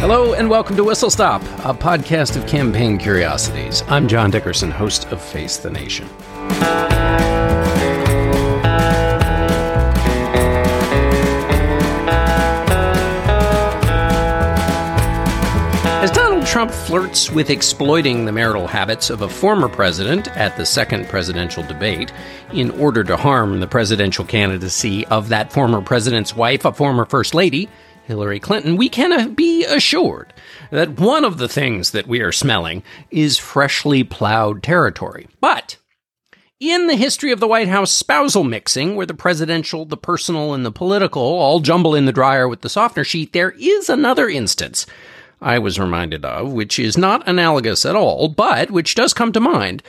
Hello and welcome to Whistle Stop, a podcast of campaign curiosities. I'm John Dickerson, host of Face the Nation. As Donald Trump flirts with exploiting the marital habits of a former president at the second presidential debate in order to harm the presidential candidacy of that former president's wife, a former first lady, Hillary Clinton, we can be assured that one of the things that we are smelling is freshly plowed territory. But in the history of the White House spousal mixing, where the presidential, the personal, and the political all jumble in the dryer with the softener sheet, there is another instance I was reminded of, which is not analogous at all, but which does come to mind.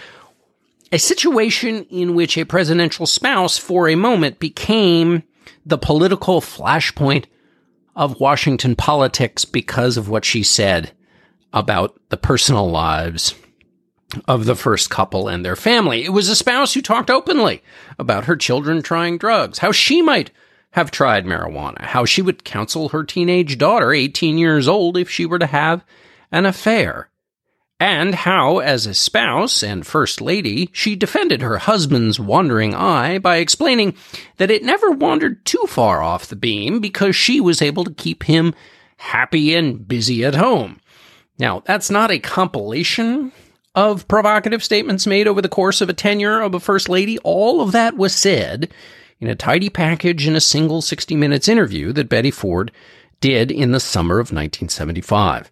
A situation in which a presidential spouse for a moment became the political flashpoint of Washington politics because of what she said about the personal lives of the first couple and their family. It was a spouse who talked openly about her children trying drugs, how she might have tried marijuana, how she would counsel her teenage daughter, 18 years old, if she were to have an affair, and how, as a spouse and first lady, she defended her husband's wandering eye by explaining that it never wandered too far off the beam because she was able to keep him happy and busy at home. Now, that's not a compilation of provocative statements made over the course of a tenure of a first lady. All of that was said in a tidy package in a single 60 Minutes interview that Betty Ford did in the summer of 1975.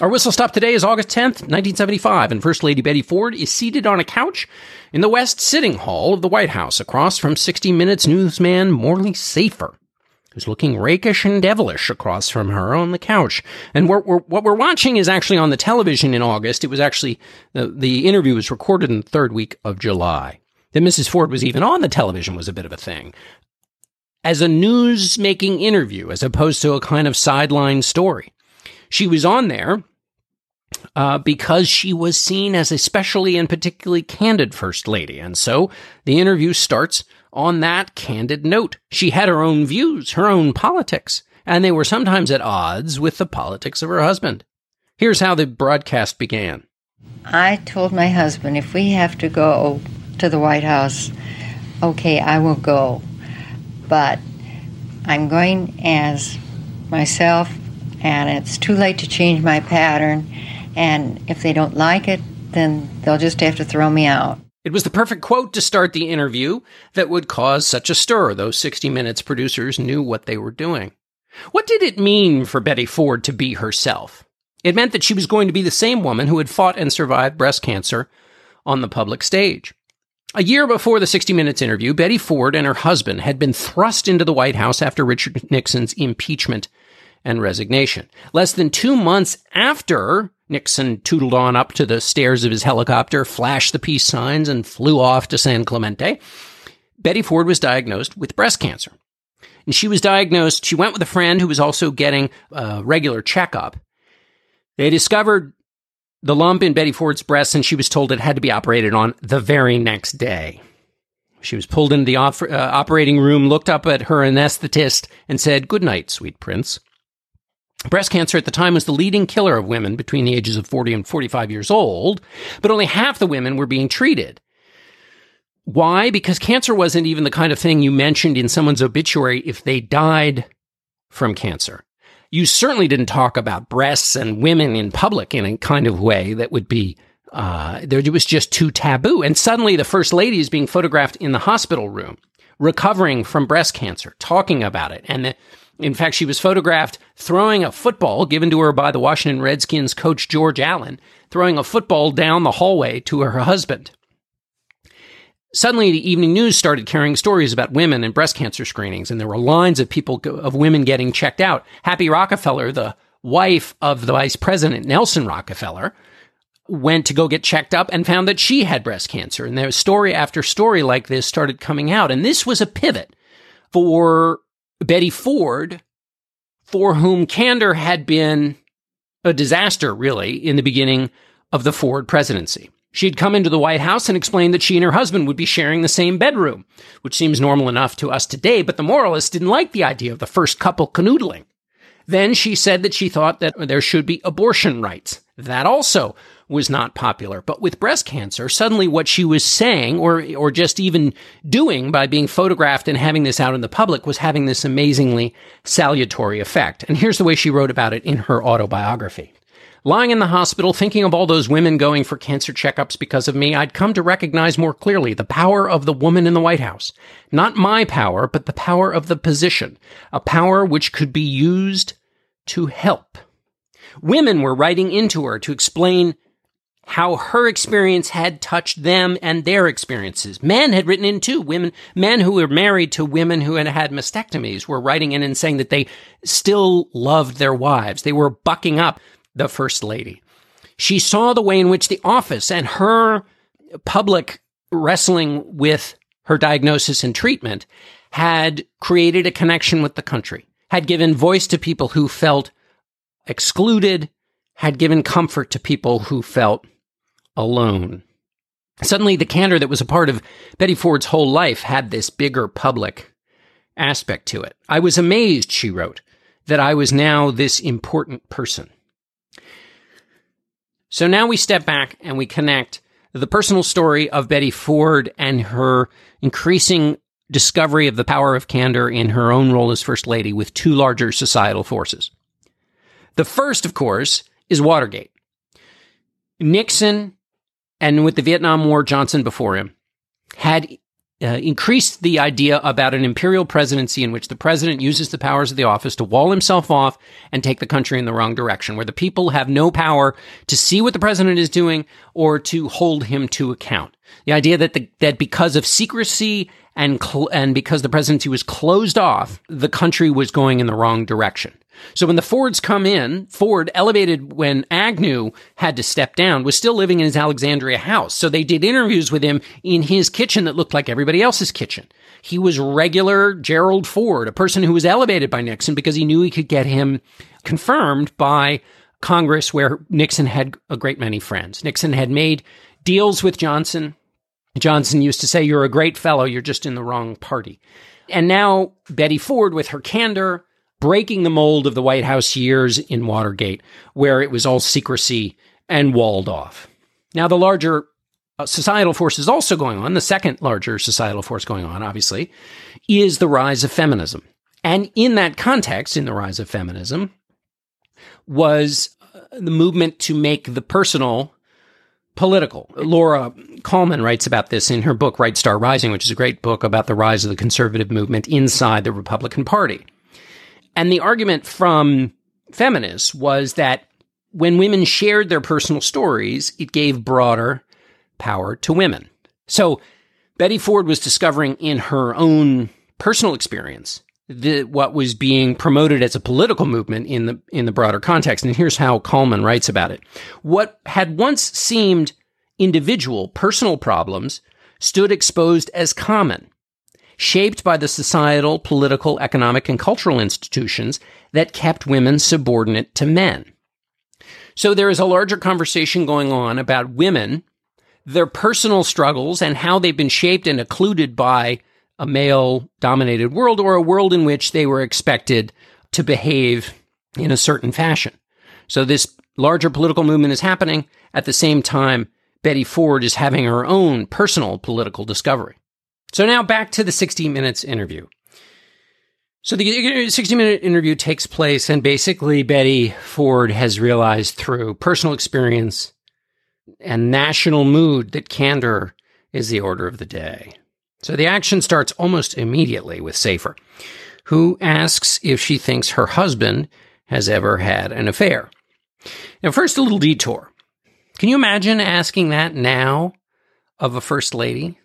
Our whistle stop today is August 10th, 1975, and First Lady Betty Ford is seated on a couch in the West Sitting Hall of the White House across from 60 Minutes newsman Morley Safer, who's looking rakish and devilish across from her on the couch. And what we're watching is actually on the television in August. It was actually, the interview was recorded in the third week of July. That Mrs. Ford was even on the television was a bit of a thing. As a news-making interview, as opposed to a kind of sideline story. She was on there because she was seen as a specially and particularly candid first lady. And so the interview starts on that candid note. She had her own views, her own politics, and they were sometimes at odds with the politics of her husband. Here's how the broadcast began. I told my husband, if we have to go to the White House, okay, I will go. But I'm going as myself, and it's too late to change my pattern. And if they don't like it, then they'll just have to throw me out. It was the perfect quote to start the interview that would cause such a stir. Those 60 Minutes producers knew what they were doing. What did it mean for Betty Ford to be herself? It meant that she was going to be the same woman who had fought and survived breast cancer on the public stage. A year before the 60 Minutes interview, Betty Ford and her husband had been thrust into the White House after Richard Nixon's impeachment and resignation. Less than 2 months after Nixon tootled on up to the stairs of his helicopter, flashed the peace signs, and flew off to San Clemente, Betty Ford was diagnosed with breast cancer. And she went with a friend who was also getting a regular checkup. They discovered the lump in Betty Ford's breast, and she was told it had to be operated on the very next day. She was pulled into the operating room, looked up at her anesthetist, and said, "Good night, sweet prince." Breast cancer at the time was the leading killer of women between the ages of 40 and 45 years old, but only half the women were being treated. Why? Because cancer wasn't even the kind of thing you mentioned in someone's obituary if they died from cancer. You certainly didn't talk about breasts and women in public in a kind of way that would be, it was just too taboo. And suddenly the First Lady is being photographed in the hospital room, recovering from breast cancer, talking about it. And in fact, she was photographed throwing a football given to her by the Washington Redskins coach George Allen, throwing a football down the hallway to her husband. Suddenly, the evening news started carrying stories about women and breast cancer screenings, and there were lines of women getting checked out. Happy Rockefeller, the wife of the vice president, Nelson Rockefeller, went to go get checked up and found that she had breast cancer. And there was story after story like this started coming out. And this was a pivot for Betty Ford, for whom candor had been a disaster, really, in the beginning of the Ford presidency. She had come into the White House and explained that she and her husband would be sharing the same bedroom, which seems normal enough to us today, but the moralists didn't like the idea of the first couple canoodling. Then she said that she thought that there should be abortion rights. That also was not popular. But with breast cancer, suddenly what she was saying, or just even doing by being photographed and having this out in the public, was having this amazingly salutary effect. And here's the way she wrote about it in her autobiography. "Lying in the hospital, thinking of all those women going for cancer checkups because of me, I'd come to recognize more clearly the power of the woman in the White House. Not my power, but the power of the position, a power which could be used to help." Women were writing into her to explain how her experience had touched them and their experiences. Men had written in too. Men who were married to women who had had mastectomies were writing in and saying that they still loved their wives. They were bucking up the First Lady. She saw the way in which the office and her public wrestling with her diagnosis and treatment had created a connection with the country, had given voice to people who felt excluded, had given comfort to people who felt alone. Suddenly, the candor that was a part of Betty Ford's whole life had this bigger public aspect to it. "I was amazed," she wrote, "that I was now this important person." So now we step back and we connect the personal story of Betty Ford and her increasing discovery of the power of candor in her own role as First Lady with two larger societal forces. The first, of course, is Watergate. Nixon, and with the Vietnam War, Johnson before him, had increased the idea about an imperial presidency in which the president uses the powers of the office to wall himself off and take the country in the wrong direction, where the people have no power to see what the president is doing or to hold him to account. The idea that that because of secrecy and because the presidency was closed off, the country was going in the wrong direction. So when the Fords come in, Ford, elevated when Agnew had to step down, was still living in his Alexandria house. So they did interviews with him in his kitchen that looked like everybody else's kitchen. He was regular Gerald Ford, a person who was elevated by Nixon because he knew he could get him confirmed by Congress, where Nixon had a great many friends. Nixon had made deals with Johnson. Johnson used to say, "You're a great fellow, you're just in the wrong party." And now Betty Ford, with her candor, breaking the mold of the White House years in Watergate, where it was all secrecy and walled off. Now, the larger societal force is also going on. The second larger societal force going on, obviously, is the rise of feminism. And in that context, in the rise of feminism, was the movement to make the personal political. Laura Coleman writes about this in her book, Right Star Rising, which is a great book about the rise of the conservative movement inside the Republican Party. And the argument from feminists was that when women shared their personal stories, it gave broader power to women. So Betty Ford was discovering in her own personal experience what was being promoted as a political movement in the broader context. And here's how Coleman writes about it. What had once seemed individual personal problems stood exposed as common, shaped by the societal, political, economic, and cultural institutions that kept women subordinate to men. So there is a larger conversation going on about women, their personal struggles, and how they've been shaped and occluded by a male-dominated world, or a world in which they were expected to behave in a certain fashion. So this larger political movement is happening. At the same time, Betty Ford is having her own personal political discovery. So now back to the 60 Minutes interview. So the 60 Minute interview takes place, and basically Betty Ford has realized through personal experience and national mood that candor is the order of the day. So the action starts almost immediately with Safer, who asks if she thinks her husband has ever had an affair. Now, first, a little detour. Can you imagine asking that now of a first lady?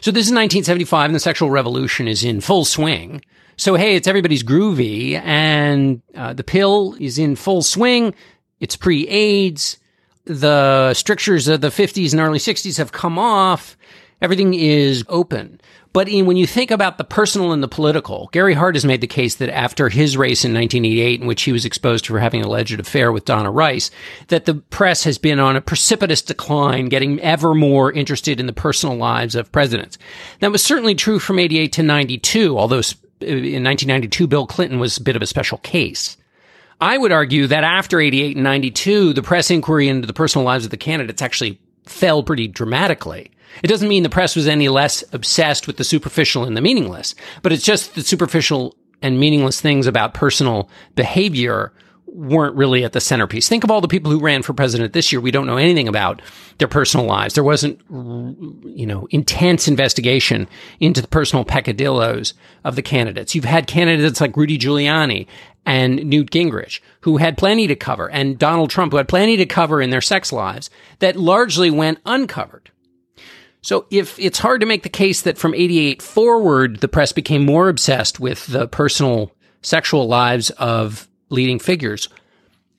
So this is 1975, and the sexual revolution is in full swing. So, hey, it's everybody's groovy, and the pill is in full swing. It's pre-AIDS. The strictures of the 50s and early 60s have come off. Everything is open. But when you think about the personal and the political, Gary Hart has made the case that after his race in 1988, in which he was exposed for having an alleged affair with Donna Rice, that the press has been on a precipitous decline, getting ever more interested in the personal lives of presidents. That was certainly true from 88 to 92, although in 1992, Bill Clinton was a bit of a special case. I would argue that after 88 and 92, the press inquiry into the personal lives of the candidates actually fell pretty dramatically. It doesn't mean the press was any less obsessed with the superficial and the meaningless, but it's just the superficial and meaningless things about personal behavior weren't really at the centerpiece. Think of all the people who ran for president this year. We don't know anything about their personal lives. There wasn't, intense investigation into the personal peccadillos of the candidates. You've had candidates like Rudy Giuliani and Newt Gingrich, who had plenty to cover, and Donald Trump, who had plenty to cover in their sex lives, that largely went uncovered. So if it's hard to make the case that from 88 forward, the press became more obsessed with the personal sexual lives of leading figures,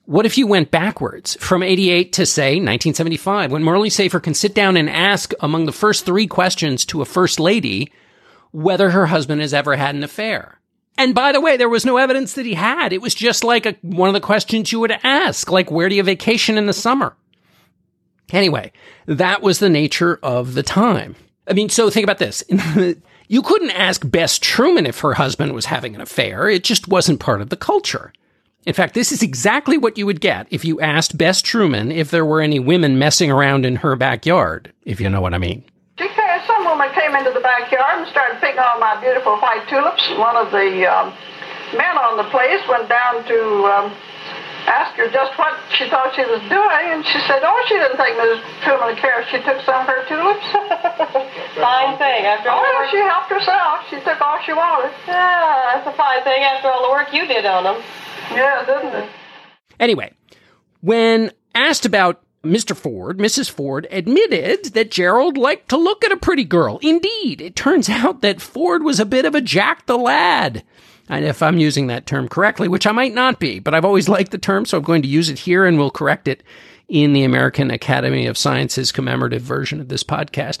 what if you went backwards from 88 to, say, 1975, when Morley Safer can sit down and ask among the first three questions to a first lady whether her husband has ever had an affair? And by the way, there was no evidence that he had. It was just like one of the questions you would ask, like, where do you vacation in the summer? Anyway, that was the nature of the time. I mean, so think about this. You couldn't ask Bess Truman if her husband was having an affair. It just wasn't part of the culture. In fact, this is exactly what you would get if you asked Bess Truman if there were any women messing around in her backyard, if you know what I mean. Some woman came into the backyard and started picking all my beautiful white tulips. One of the men on the place went down to ask her just what she thought she was doing, and she said, oh, she didn't think Mrs. Truman would care if she took some of her tulips. Fine thing. After all the work, she helped herself. She took all she wanted. Yeah, that's a fine thing after all the work you did on them. Yeah, didn't it? Anyway, when asked about Mr. Ford, Mrs. Ford admitted that Gerald liked to look at a pretty girl. Indeed, it turns out that Ford was a bit of a Jack the Lad. And if I'm using that term correctly, which I might not be, but I've always liked the term, so I'm going to use it here, and we'll correct it in the American Academy of Sciences commemorative version of this podcast.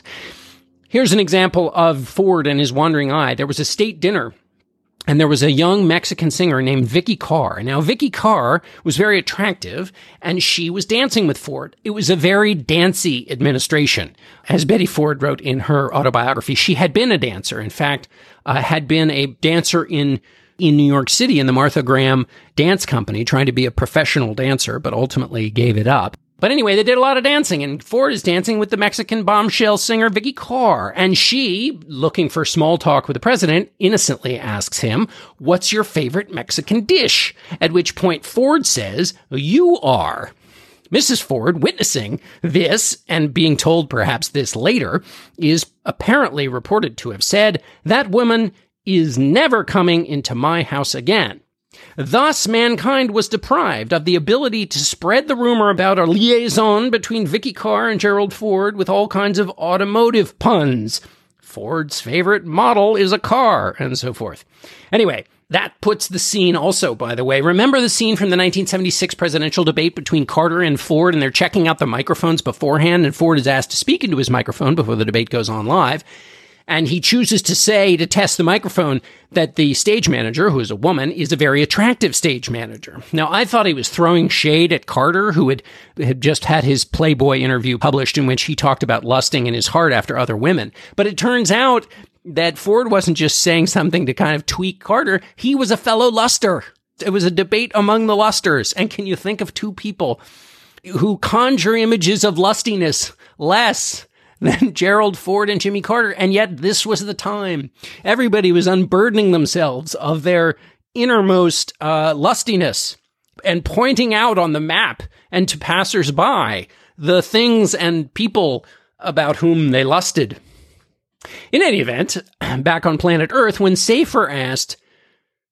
Here's an example of Ford and his wandering eye. There was a state dinner, and there was a young Mexican singer named Vicky Carr. Now, Vicky Carr was very attractive, and she was dancing with Ford. It was a very dancey administration. As Betty Ford wrote in her autobiography, she had been a dancer. In fact, had been a dancer in New York City in the Martha Graham Dance Company, trying to be a professional dancer, but ultimately gave it up. But anyway, they did a lot of dancing, and Ford is dancing with the Mexican bombshell singer Vicky Carr, and she, looking for small talk with the president, innocently asks him, what's your favorite Mexican dish? At which point Ford says, you are. Mrs. Ford, witnessing this, and being told perhaps this later, is apparently reported to have said, that woman is never coming into my house again. Thus, mankind was deprived of the ability to spread the rumor about a liaison between Vicky Carr and Gerald Ford with all kinds of automotive puns. Ford's favorite model is a car, and so forth. Anyway, that puts the scene also, by the way. Remember the scene from the 1976 presidential debate between Carter and Ford, and they're checking out the microphones beforehand, and Ford is asked to speak into his microphone before the debate goes on live. And he chooses to say, to test the microphone, that the stage manager, who is a woman, is a very attractive stage manager. Now, I thought he was throwing shade at Carter, who had just had his Playboy interview published in which he talked about lusting in his heart after other women. But it turns out that Ford wasn't just saying something to kind of tweak Carter. He was a fellow luster. It was a debate among the lusters. And can you think of two people who conjure images of lustiness less than Gerald Ford and Jimmy Carter? And yet this was the time. Everybody was unburdening themselves of their innermost lustiness and pointing out on the map and to passersby the things and people about whom they lusted. In any event, back on planet Earth, when Safer asked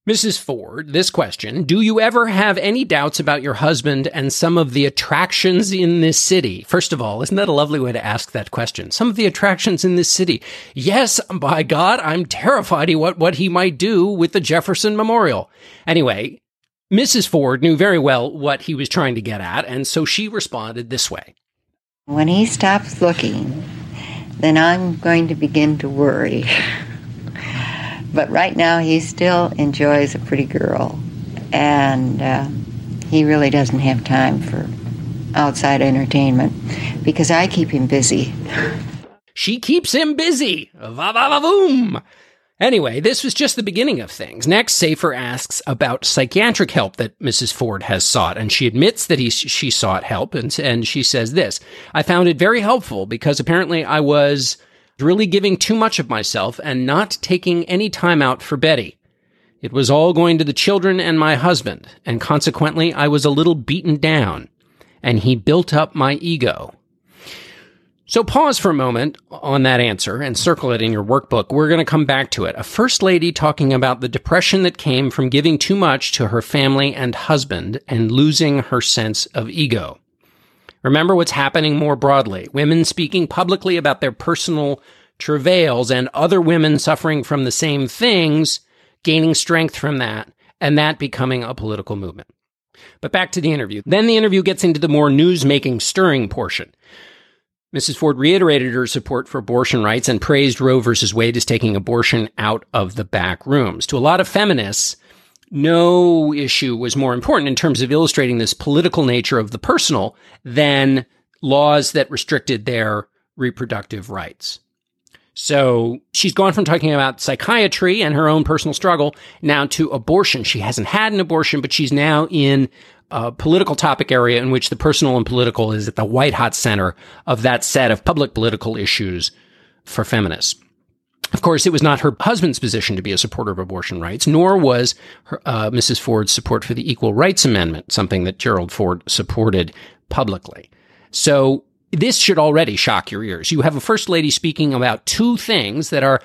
Mrs. Ford this question, do you ever have any doubts about your husband and some of the attractions in this city? First of all, isn't that a lovely way to ask that question? Some of the attractions in this city. Yes, by God, I'm terrified what he might do with the Jefferson Memorial. Anyway, Mrs. Ford knew very well what he was trying to get at, and so she responded this way. When he stops looking, then I'm going to begin to worry. But right now, he still enjoys a pretty girl, and he really doesn't have time for outside entertainment because I keep him busy. She keeps him busy. Va-va-va-voom. Anyway, this was just the beginning of things. Next, Safer asks about psychiatric help that Mrs. Ford has sought, and she admits that she sought help, and she says this, I found it very helpful because apparently I was really giving too much of myself and not taking any time out for Betty. It was all going to the children and my husband, and consequently I was a little beaten down, and he built up my ego. So pause for a moment on that answer and circle it in your workbook. We're going to come back to it. A first lady talking about the depression that came from giving too much to her family and husband and losing her sense of ego. Remember what's happening more broadly. Women speaking publicly about their personal travails and other women suffering from the same things, gaining strength from that, and that becoming a political movement. But back to the interview. Then the interview gets into the more news-making, stirring portion. Mrs. Ford reiterated her support for abortion rights and praised Roe versus Wade as taking abortion out of the back rooms. To a lot of feminists, no issue was more important in terms of illustrating this political nature of the personal than laws that restricted their reproductive rights. So she's gone from talking about psychiatry and her own personal struggle now to abortion. She hasn't had an abortion, but she's now in a political topic area in which the personal and political is at the white-hot center of that set of public political issues for feminists. Of course, it was not her husband's position to be a supporter of abortion rights, nor was her, Mrs. Ford's support for the Equal Rights Amendment, something that Gerald Ford supported publicly. So this should already shock your ears. You have a first lady speaking about two things that are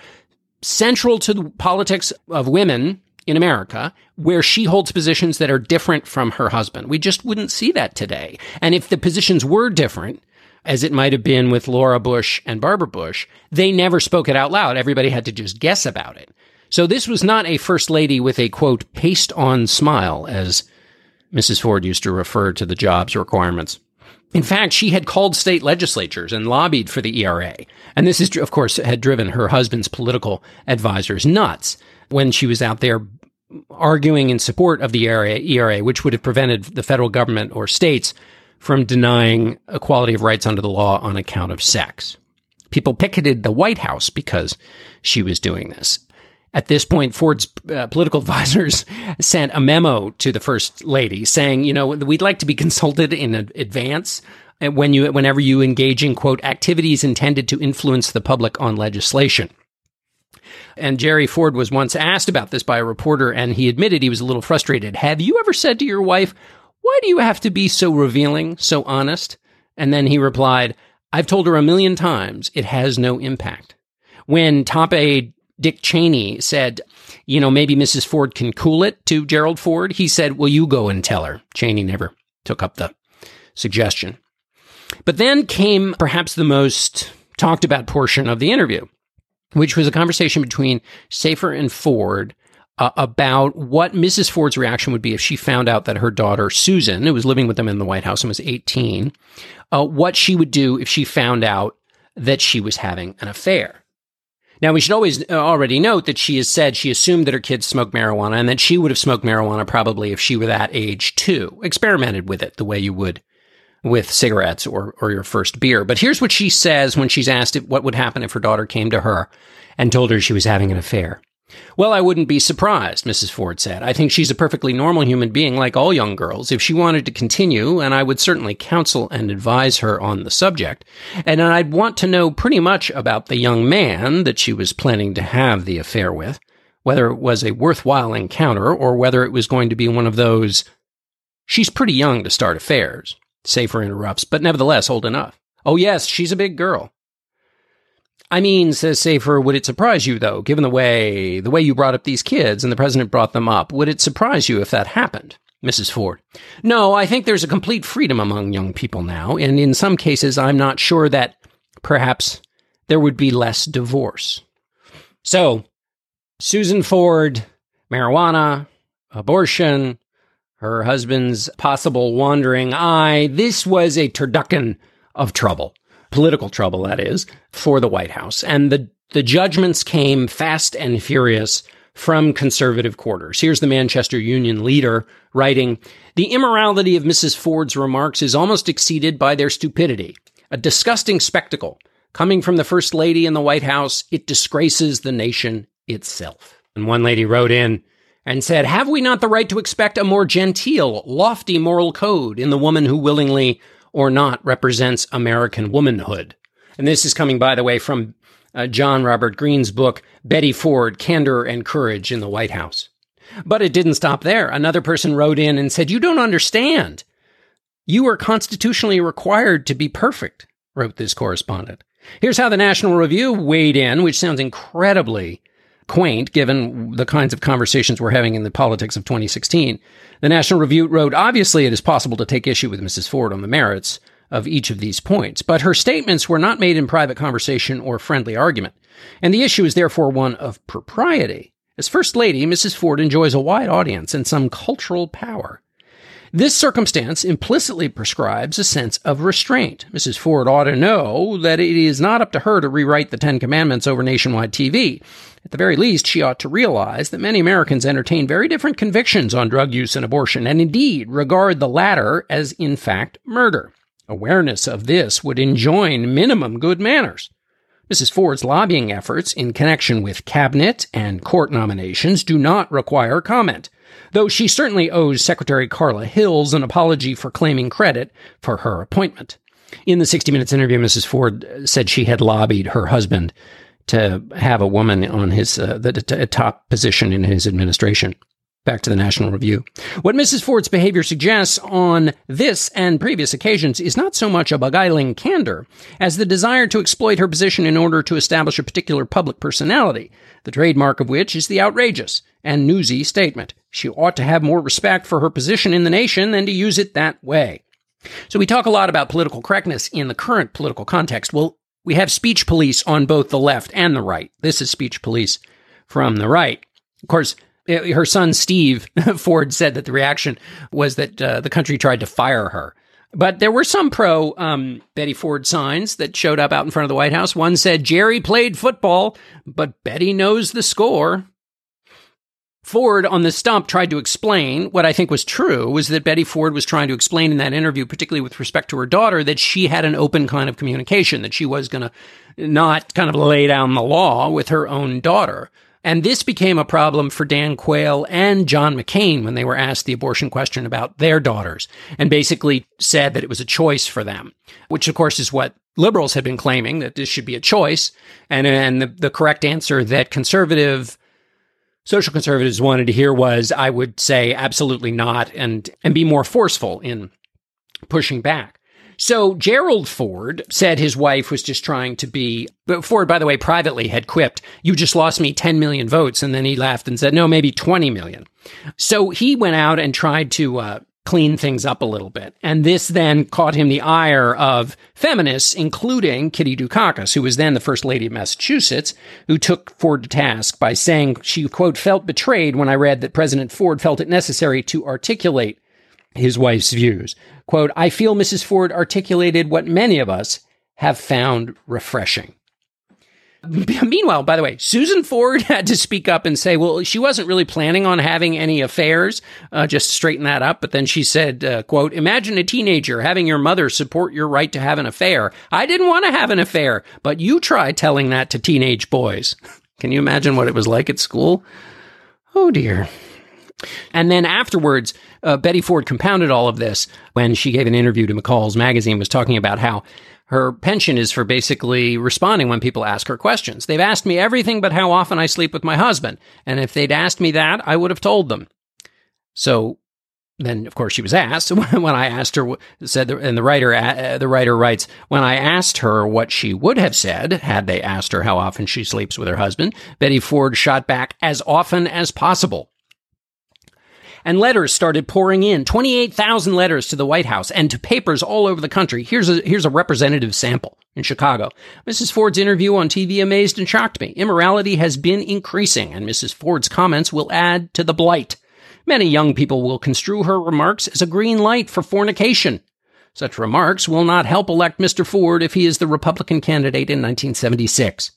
central to the politics of women in America, where she holds positions that are different from her husband. We just wouldn't see that today. And if the positions were different, as it might have been with Laura Bush and Barbara Bush, they never spoke it out loud. Everybody had to just guess about it. So this was not a first lady with a, quote, paste-on smile, as Mrs. Ford used to refer to the job's requirements. In fact, she had called state legislatures and lobbied for the ERA. And this, is, of course, had driven her husband's political advisors nuts when she was out there arguing in support of the ERA, which would have prevented the federal government or states from denying equality of rights under the law on account of sex. People picketed the White House because she was doing this. At this point, Ford's political advisors sent a memo to the first lady saying, you know, we'd like to be consulted in advance and whenever you engage in, quote, activities intended to influence the public on legislation. And Jerry Ford was once asked about this by a reporter, and he admitted he was a little frustrated. Have you ever said to your wife, why do you have to be so revealing, so honest? And then he replied, I've told her 1,000,000 times, it has no impact. When top aide Dick Cheney said, you know, maybe Mrs. Ford can cool it to Gerald Ford. He said, well, you go and tell her. Cheney never took up the suggestion. But then came perhaps the most talked about portion of the interview, which was a conversation between Safer and Ford about what Mrs. Ford's reaction would be if she found out that her daughter, Susan, who was living with them in the White House and was 18, what she would do if she found out that she was having an affair. Now, we should always already note that she has said she assumed that her kids smoked marijuana and that she would have smoked marijuana probably if she were that age too, experimented with it the way you would with cigarettes or your first beer. But here's what she says when she's asked what would happen if her daughter came to her and told her she was having an affair. Well, I wouldn't be surprised, Mrs. Ford said. I think she's a perfectly normal human being like all young girls. If she wanted to continue, and I would certainly counsel and advise her on the subject, and I'd want to know pretty much about the young man that she was planning to have the affair with, whether it was a worthwhile encounter or whether it was going to be one of those, she's pretty young to start affairs, Safer interrupts, but nevertheless old enough. Oh, yes, she's a big girl. I mean, says Safer, would it surprise you, though, given the way you brought up these kids and the president brought them up, would it surprise you if that happened, Mrs. Ford? No, I think there's a complete freedom among young people now, and in some cases, I'm not sure that perhaps there would be less divorce. So, Susan Ford, marijuana, abortion, her husband's possible wandering eye, this was a turducken of trouble. Political trouble, that is, for the White House. And the judgments came fast and furious from conservative quarters. Here's the Manchester Union Leader writing, "The immorality of Mrs. Ford's remarks is almost exceeded by their stupidity. A disgusting spectacle. Coming from the First Lady in the White House, it disgraces the nation itself." And one lady wrote in and said, "Have we not the right to expect a more genteel, lofty moral code in the woman who willingly or not represents American womanhood?" And this is coming, by the way, from John Robert Greene's book, Betty Ford, Candor and Courage in the White House. But it didn't stop there. Another person wrote in and said, "You don't understand. You are constitutionally required to be perfect," wrote this correspondent. Here's how the National Review weighed in, which sounds incredibly quaint, given the kinds of conversations we're having in the politics of 2016. The National Review wrote, "Obviously, it is possible to take issue with Mrs. Ford on the merits of each of these points, but her statements were not made in private conversation or friendly argument, and the issue is therefore one of propriety. As First Lady, Mrs. Ford enjoys a wide audience and some cultural power. This circumstance implicitly prescribes a sense of restraint. Mrs. Ford ought to know that it is not up to her to rewrite the Ten Commandments over nationwide TV. At the very least, she ought to realize that many Americans entertain very different convictions on drug use and abortion, and indeed regard the latter as, in fact, murder. Awareness of this would enjoin minimum good manners. Mrs. Ford's lobbying efforts in connection with cabinet and court nominations do not require comment, though she certainly owes Secretary Carla Hills an apology for claiming credit for her appointment." In the 60 Minutes interview, Mrs. Ford said she had lobbied her husband to have a woman on his top position in his administration. Back to the National Review. "What Mrs. Ford's behavior suggests on this and previous occasions is not so much a beguiling candor as the desire to exploit her position in order to establish a particular public personality, the trademark of which is the outrageous and newsy statement. She ought to have more respect for her position in the nation than to use it that way." So we talk a lot about political correctness in the current political context. Well, we have speech police on both the left and the right. This is speech police from the right. Of course, her son, Steve Ford, said that the reaction was that the country tried to fire her. But there were some pro-Betty Ford signs that showed up out in front of the White House. One said, "Jerry played football, but Betty knows the score." Ford, on the stump, tried to explain what I think was true, was that Betty Ford was trying to explain in that interview, particularly with respect to her daughter, that she had an open kind of communication, that she was going to not kind of lay down the law with her own daughter. And this became a problem for Dan Quayle and John McCain when they were asked the abortion question about their daughters, and basically said that it was a choice for them, which, of course, is what liberals had been claiming, that this should be a choice. And the correct answer that social conservatives wanted to hear was, I would say, absolutely not, and be more forceful in pushing back. So Gerald Ford said his wife was just trying to be, but Ford, by the way, privately had quipped, "You just lost me 10 million votes." And then he laughed and said, "No, maybe 20 million. So he went out and tried to clean things up a little bit. And this then caught him the ire of feminists, including Kitty Dukakis, who was then the first lady of Massachusetts, who took Ford to task by saying she, quote, "felt betrayed when I read that President Ford felt it necessary to articulate his wife's views." Quote, "I feel Mrs. Ford articulated what many of us have found refreshing." Meanwhile, by the way, Susan Ford had to speak up and say, well, she wasn't really planning on having any affairs, just straighten that up. But then she said, quote, "Imagine a teenager having your mother support your right to have an affair. I didn't want to have an affair, but you try telling that to teenage boys." Can you imagine what it was like at school? Oh, dear. And then afterwards, Betty Ford compounded all of this when she gave an interview to McCall's magazine, was talking about how her pension is for basically responding when people ask her questions. "They've asked me everything but how often I sleep with my husband. And if they'd asked me that, I would have told them." So then, of course, she was asked when I asked her, said, and the writer writes, "When I asked her what she would have said had they asked her how often she sleeps with her husband, Betty Ford shot back, 'As often as possible.'" And letters started pouring in, 28,000 letters to the White House and to papers all over the country. Here's a representative sample in Chicago. "Mrs. Ford's interview on TV amazed and shocked me. Immorality has been increasing, and Mrs. Ford's comments will add to the blight. Many young people will construe her remarks as a green light for fornication. Such remarks will not help elect Mr. Ford if he is the Republican candidate in 1976.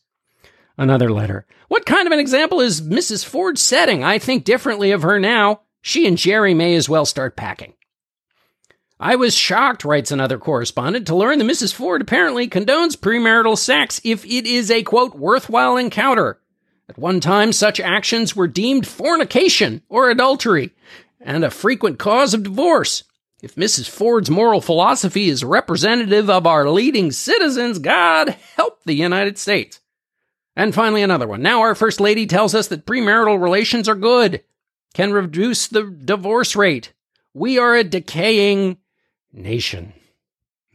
Another letter. "What kind of an example is Mrs. Ford setting? I think differently of her now. She and Jerry may as well start packing." "I was shocked," writes another correspondent, "to learn that Mrs. Ford apparently condones premarital sex if it is a, quote, worthwhile encounter. At one time, such actions were deemed fornication or adultery and a frequent cause of divorce. If Mrs. Ford's moral philosophy is representative of our leading citizens, God help the United States." And finally, another one. "Now our First Lady tells us that premarital relations are good, can reduce the divorce rate. We are a decaying nation."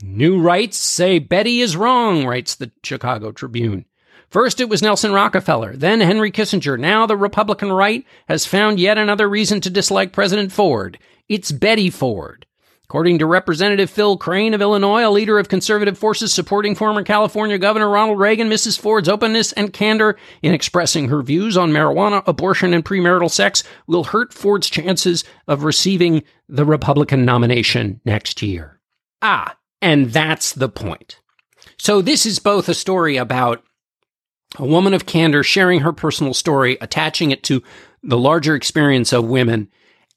"New rights say Betty is wrong," writes the Chicago Tribune. "First it was Nelson Rockefeller, then Henry Kissinger. Now the Republican right has found yet another reason to dislike President Ford. It's Betty Ford. According to Representative Phil Crane of Illinois, a leader of conservative forces supporting former California Governor Ronald Reagan, Mrs. Ford's openness and candor in expressing her views on marijuana, abortion, and premarital sex will hurt Ford's chances of receiving the Republican nomination next year." Ah, and that's the point. So this is both a story about a woman of candor sharing her personal story, attaching it to the larger experience of women,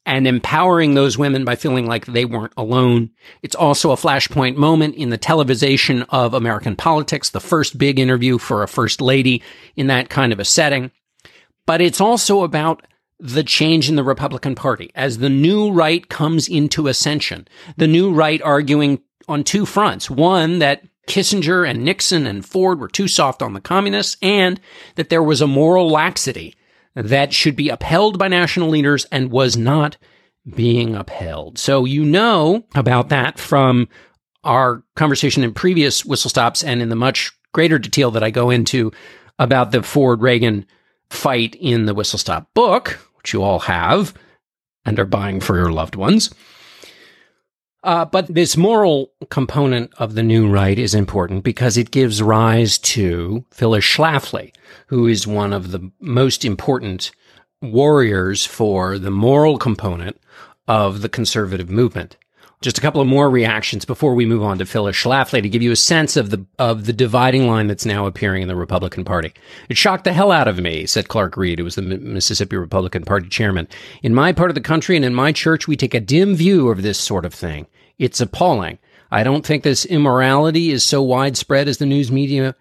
and empowering those women by feeling like they weren't alone. It's also a flashpoint moment in the televisation of American politics, the first big interview for a first lady in that kind of a setting. But it's also about the change in the Republican Party as the new right comes into ascension. The new right arguing on two fronts. One, that Kissinger and Nixon and Ford were too soft on the communists, and that there was a moral laxity that should be upheld by national leaders and was not being upheld. So you know about that from our conversation in previous Whistle Stops and in the much greater detail that I go into about the Ford-Reagan fight in the Whistle Stop book, which you all have and are buying for your loved ones. But this moral component of the new right is important because it gives rise to Phyllis Schlafly, who is one of the most important warriors for the moral component of the conservative movement. Just a couple of more reactions before we move on to Phyllis Schlafly to give you a sense of the dividing line that's now appearing in the Republican Party. "It shocked the hell out of me," said Clark Reed, who was the Mississippi Republican Party chairman. "In my part of the country and in my church, we take a dim view of this sort of thing. It's appalling. I don't think this immorality is so widespread as the news media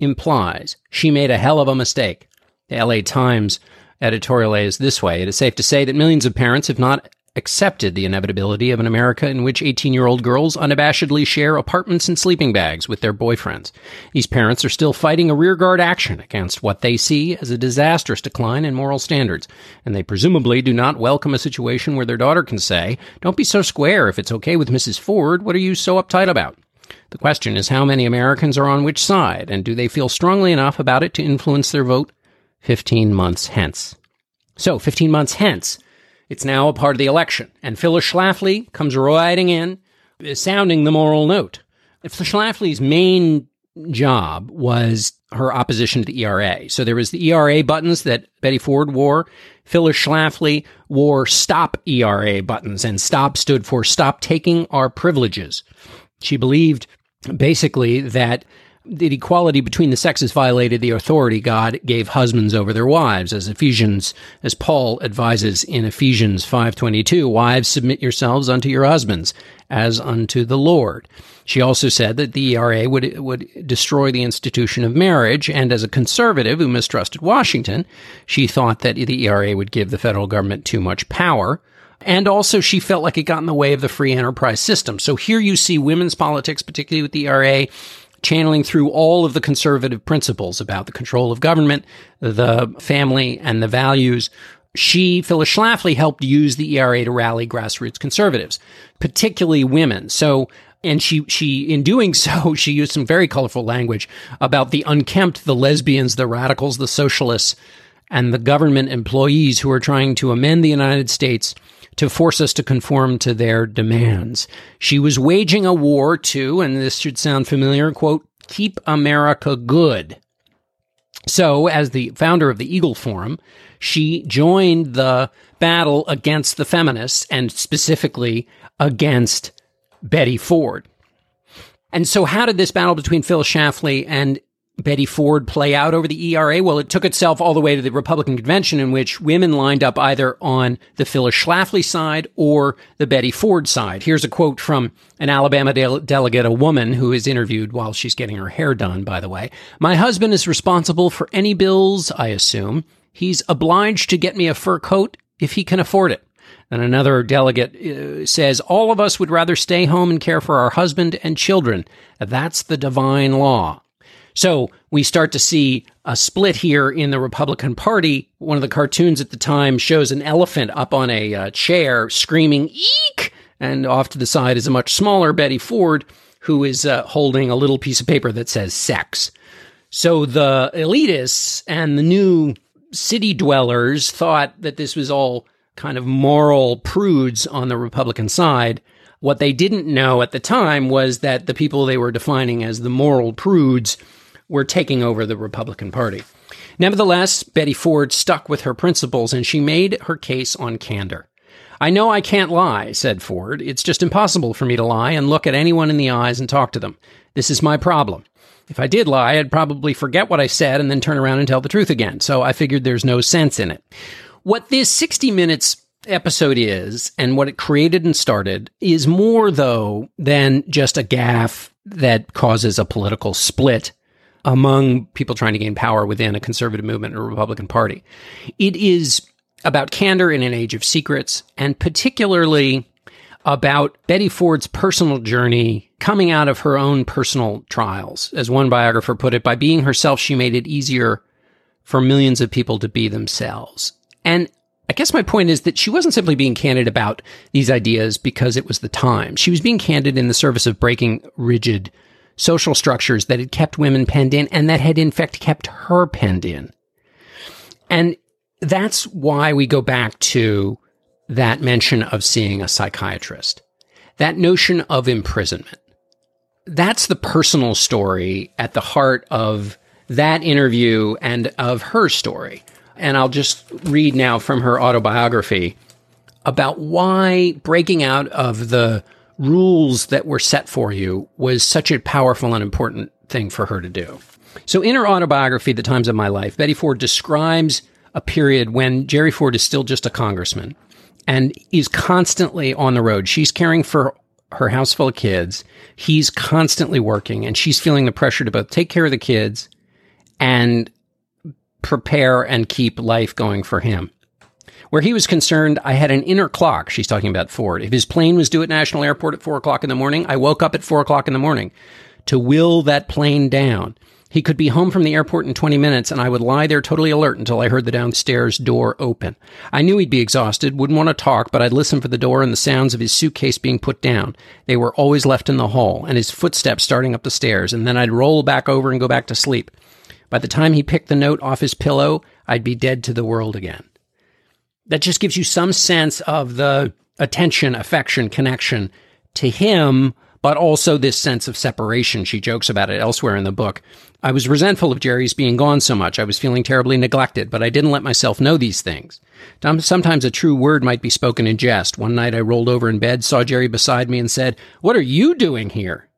implies. She made a hell of a mistake." The LA Times editorial is this way. "It is safe to say that millions of parents, if not accepted the inevitability of an America in which 18-year-old girls unabashedly share apartments and sleeping bags with their boyfriends. These parents are still fighting a rearguard action against what they see as a disastrous decline in moral standards, and they presumably do not welcome a situation where their daughter can say, 'Don't be so square. If it's okay with Mrs. Ford, what are you so uptight about?' The question is how many Americans are on which side, and do they feel strongly enough about it to influence their vote 15 months hence? So, 15 months hence, it's now a part of the election, and Phyllis Schlafly comes riding in, sounding the moral note. Schlafly's main job was her opposition to the ERA. So there was the ERA buttons that Betty Ford wore. Phyllis Schlafly wore stop ERA buttons, and stop stood for stop taking our privileges. She believed basically that the equality between the sexes violated the authority God gave husbands over their wives, as Paul advises in Ephesians 5:22, wives, submit yourselves unto your husbands as unto the Lord. She also said that the ERA would destroy the institution of marriage, and as a conservative who mistrusted Washington, she thought that the ERA would give the federal government too much power. And also, she felt like it got in the way of the free enterprise system. So here you see women's politics, particularly with the ERA, channeling through all of the conservative principles about the control of government, the family, and the values. She, Phyllis Schlafly, helped use the ERA to rally grassroots conservatives, particularly women. So, and she in doing so, she used some very colorful language about the unkempt, the lesbians, the radicals, the socialists, and the government employees who are trying to amend the United States to force us to conform to their demands. She was waging a war to, and this should sound familiar, quote, keep America good. So, as the founder of the Eagle Forum, she joined the battle against the feminists, and specifically against Betty Ford. And so how did this battle between Phyllis Schlafly and Betty Ford play out over the ERA? Well, it took itself all the way to the Republican convention, in which women lined up either on the Phyllis Schlafly side or the Betty Ford side. Here's a quote from an Alabama delegate, a woman who is interviewed while she's getting her hair done, by the way. "My husband is responsible for any bills, I assume. He's obliged to get me a fur coat if he can afford it." And another delegate says, "All of us would rather stay home and care for our husband and children. That's the divine law." So we start to see a split here in the Republican Party. One of the cartoons at the time shows an elephant up on a chair screaming, eek! And off to the side is a much smaller Betty Ford, who is holding a little piece of paper that says sex. So the elitists and the new city dwellers thought that this was all kind of moral prudes on the Republican side. What they didn't know at the time was that the people they were defining as the moral prudes were taking over the Republican Party. Nevertheless, Betty Ford stuck with her principles, and she made her case on candor. "I know I can't lie," said Ford. "It's just impossible for me to lie and look at anyone in the eyes and talk to them. This is my problem. If I did lie, I'd probably forget what I said and then turn around and tell the truth again. So I figured there's no sense in it." What this 60 Minutes episode is, and what it created and started, is more, though, than just a gaffe that causes a political split among people trying to gain power within a conservative movement or Republican Party. It is about candor in an age of secrets, and particularly about Betty Ford's personal journey coming out of her own personal trials. As one biographer put it, by being herself, she made it easier for millions of people to be themselves. And I guess my point is that she wasn't simply being candid about these ideas because it was the time. She was being candid in the service of breaking rigid social structures that had kept women penned in, and that had, in fact, kept her penned in. And that's why we go back to that mention of seeing a psychiatrist, that notion of imprisonment. That's the personal story at the heart of that interview and of her story. And I'll just read now from her autobiography about why breaking out of the rules that were set for you was such a powerful and important thing for her to do. So in her autobiography, The Times of My Life, Betty Ford describes a period when Gerald Ford is still just a congressman and is constantly on the road. She's caring for her house full of kids. He's constantly working, and she's feeling the pressure to both take care of the kids and prepare and keep life going for him. Where he was concerned, I had an inner clock. She's talking about Ford. If his plane was due at National Airport at 4 o'clock in the morning, I woke up at 4 o'clock in the morning to will that plane down. He could be home from the airport in 20 minutes, and I would lie there totally alert until I heard the downstairs door open. I knew he'd be exhausted, wouldn't want to talk, but I'd listen for the door and the sounds of his suitcase being put down. They were always left in the hall, and his footsteps starting up the stairs, and then I'd roll back over and go back to sleep. By the time he picked the note off his pillow, I'd be dead to the world again. That just gives you some sense of the attention, affection, connection to him, but also this sense of separation. She jokes about it elsewhere in the book. I was resentful of Jerry's being gone so much. I was feeling terribly neglected, but I didn't let myself know these things. Sometimes a true word might be spoken in jest. One night I rolled over in bed, saw Jerry beside me, and said, "What are you doing here?"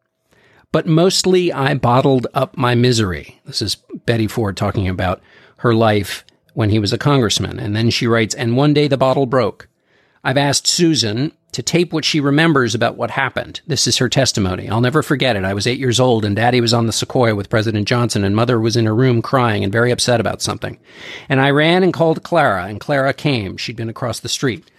But mostly I bottled up my misery. This is Betty Ford talking about her life when he was a congressman. And then she writes, and one day the bottle broke. I've asked Susan to tape what she remembers about what happened. This is her testimony. I'll never forget it. I was 8 years old, and Daddy was on the Sequoia with President Johnson, and Mother was in her room crying and very upset about something. And I ran and called Clara, and Clara came. She'd been across the street.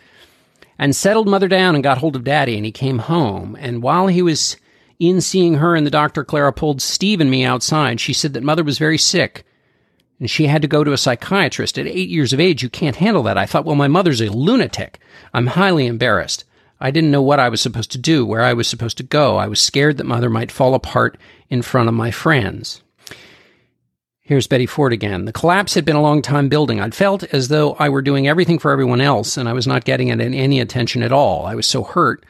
And settled Mother down and got hold of Daddy, and he came home. And while he was in seeing her and the doctor, Clara pulled Steve and me outside. She said that Mother was very sick, and she had to go to a psychiatrist. At 8 years of age, you can't handle that. I thought, well, my mother's a lunatic. I'm highly embarrassed. I didn't know what I was supposed to do, where I was supposed to go. I was scared that Mother might fall apart in front of my friends. Here's Betty Ford again. The collapse had been a long time building. I'd felt as though I were doing everything for everyone else, and I was not getting any attention at all. I was so hurt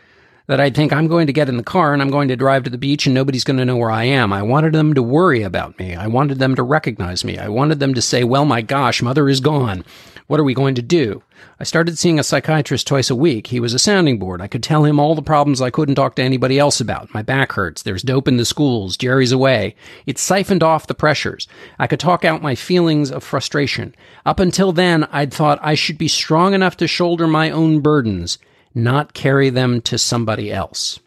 that I'd think, I'm going to get in the car and I'm going to drive to the beach and nobody's going to know where I am. I wanted them to worry about me. I wanted them to recognize me. I wanted them to say, well, my gosh, Mother is gone. What are we going to do? I started seeing a psychiatrist twice a week. He was a sounding board. I could tell him all the problems I couldn't talk to anybody else about. My back hurts. There's dope in the schools. Jerry's away. It siphoned off the pressures. I could talk out my feelings of frustration. Up until then, I'd thought I should be strong enough to shoulder my own burdens, not carry them to somebody else.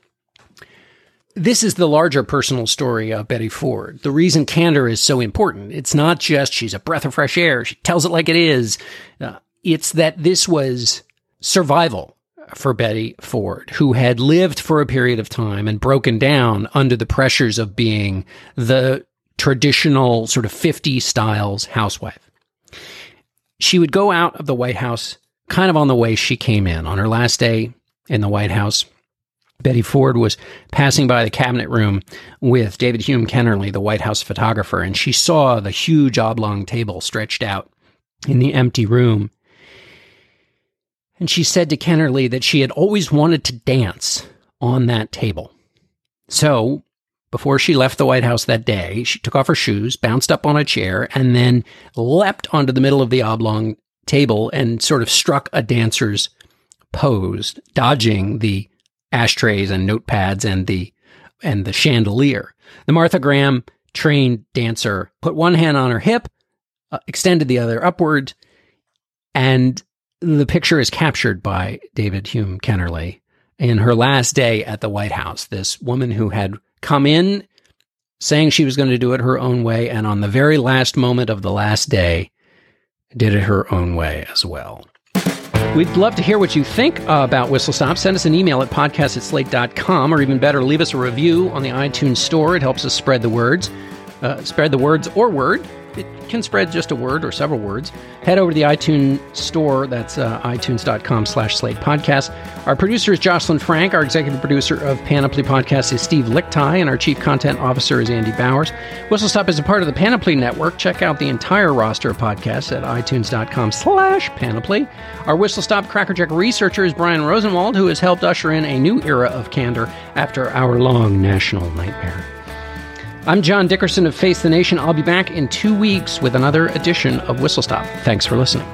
This is the larger personal story of Betty Ford. The reason candor is so important. It's not just she's a breath of fresh air. She tells it like it is. It's that this was survival for Betty Ford, who had lived for a period of time and broken down under the pressures of being the traditional sort of 50 styles housewife. She would go out of the White House kind of on the way she came in. On her last day in the White House, Betty Ford was passing by the cabinet room with David Hume Kennerly, the White House photographer, and she saw the huge oblong table stretched out in the empty room. And she said to Kennerly that she had always wanted to dance on that table. So before she left the White House that day, she took off her shoes, bounced up on a chair, and then leapt onto the middle of the oblong table and sort of struck a dancer's pose, dodging the ashtrays and notepads and the chandelier. The Martha Graham trained dancer put one hand on her hip, extended the other upward, and the picture is captured by David Hume Kennerly in her last day at the White House. This woman who had come in saying she was going to do it her own way, and on the very last moment of the last day, did it her own way as well. We'd love to hear what you think about Whistle Stop. Send us an email at podcast@slate.com, or even better, leave us a review on the iTunes store. It helps us spread the words. It can spread just a word or several words. Head over to the iTunes store. That's itunes.com/slate podcast. Our producer is Jocelyn Frank. Our executive producer of Panoply Podcast is Steve Lichtai, and our chief content officer is Andy Bowers. Whistle Stop is a part of the Panoply Network. Check out the entire roster of podcasts at itunes.com/Panoply. Our Whistle Stop Crackerjack researcher is Brian Rosenwald, who has helped usher in a new era of candor after our long national nightmare. I'm John Dickerson of Face the Nation. I'll be back in 2 weeks with another edition of Whistle Stop. Thanks for listening.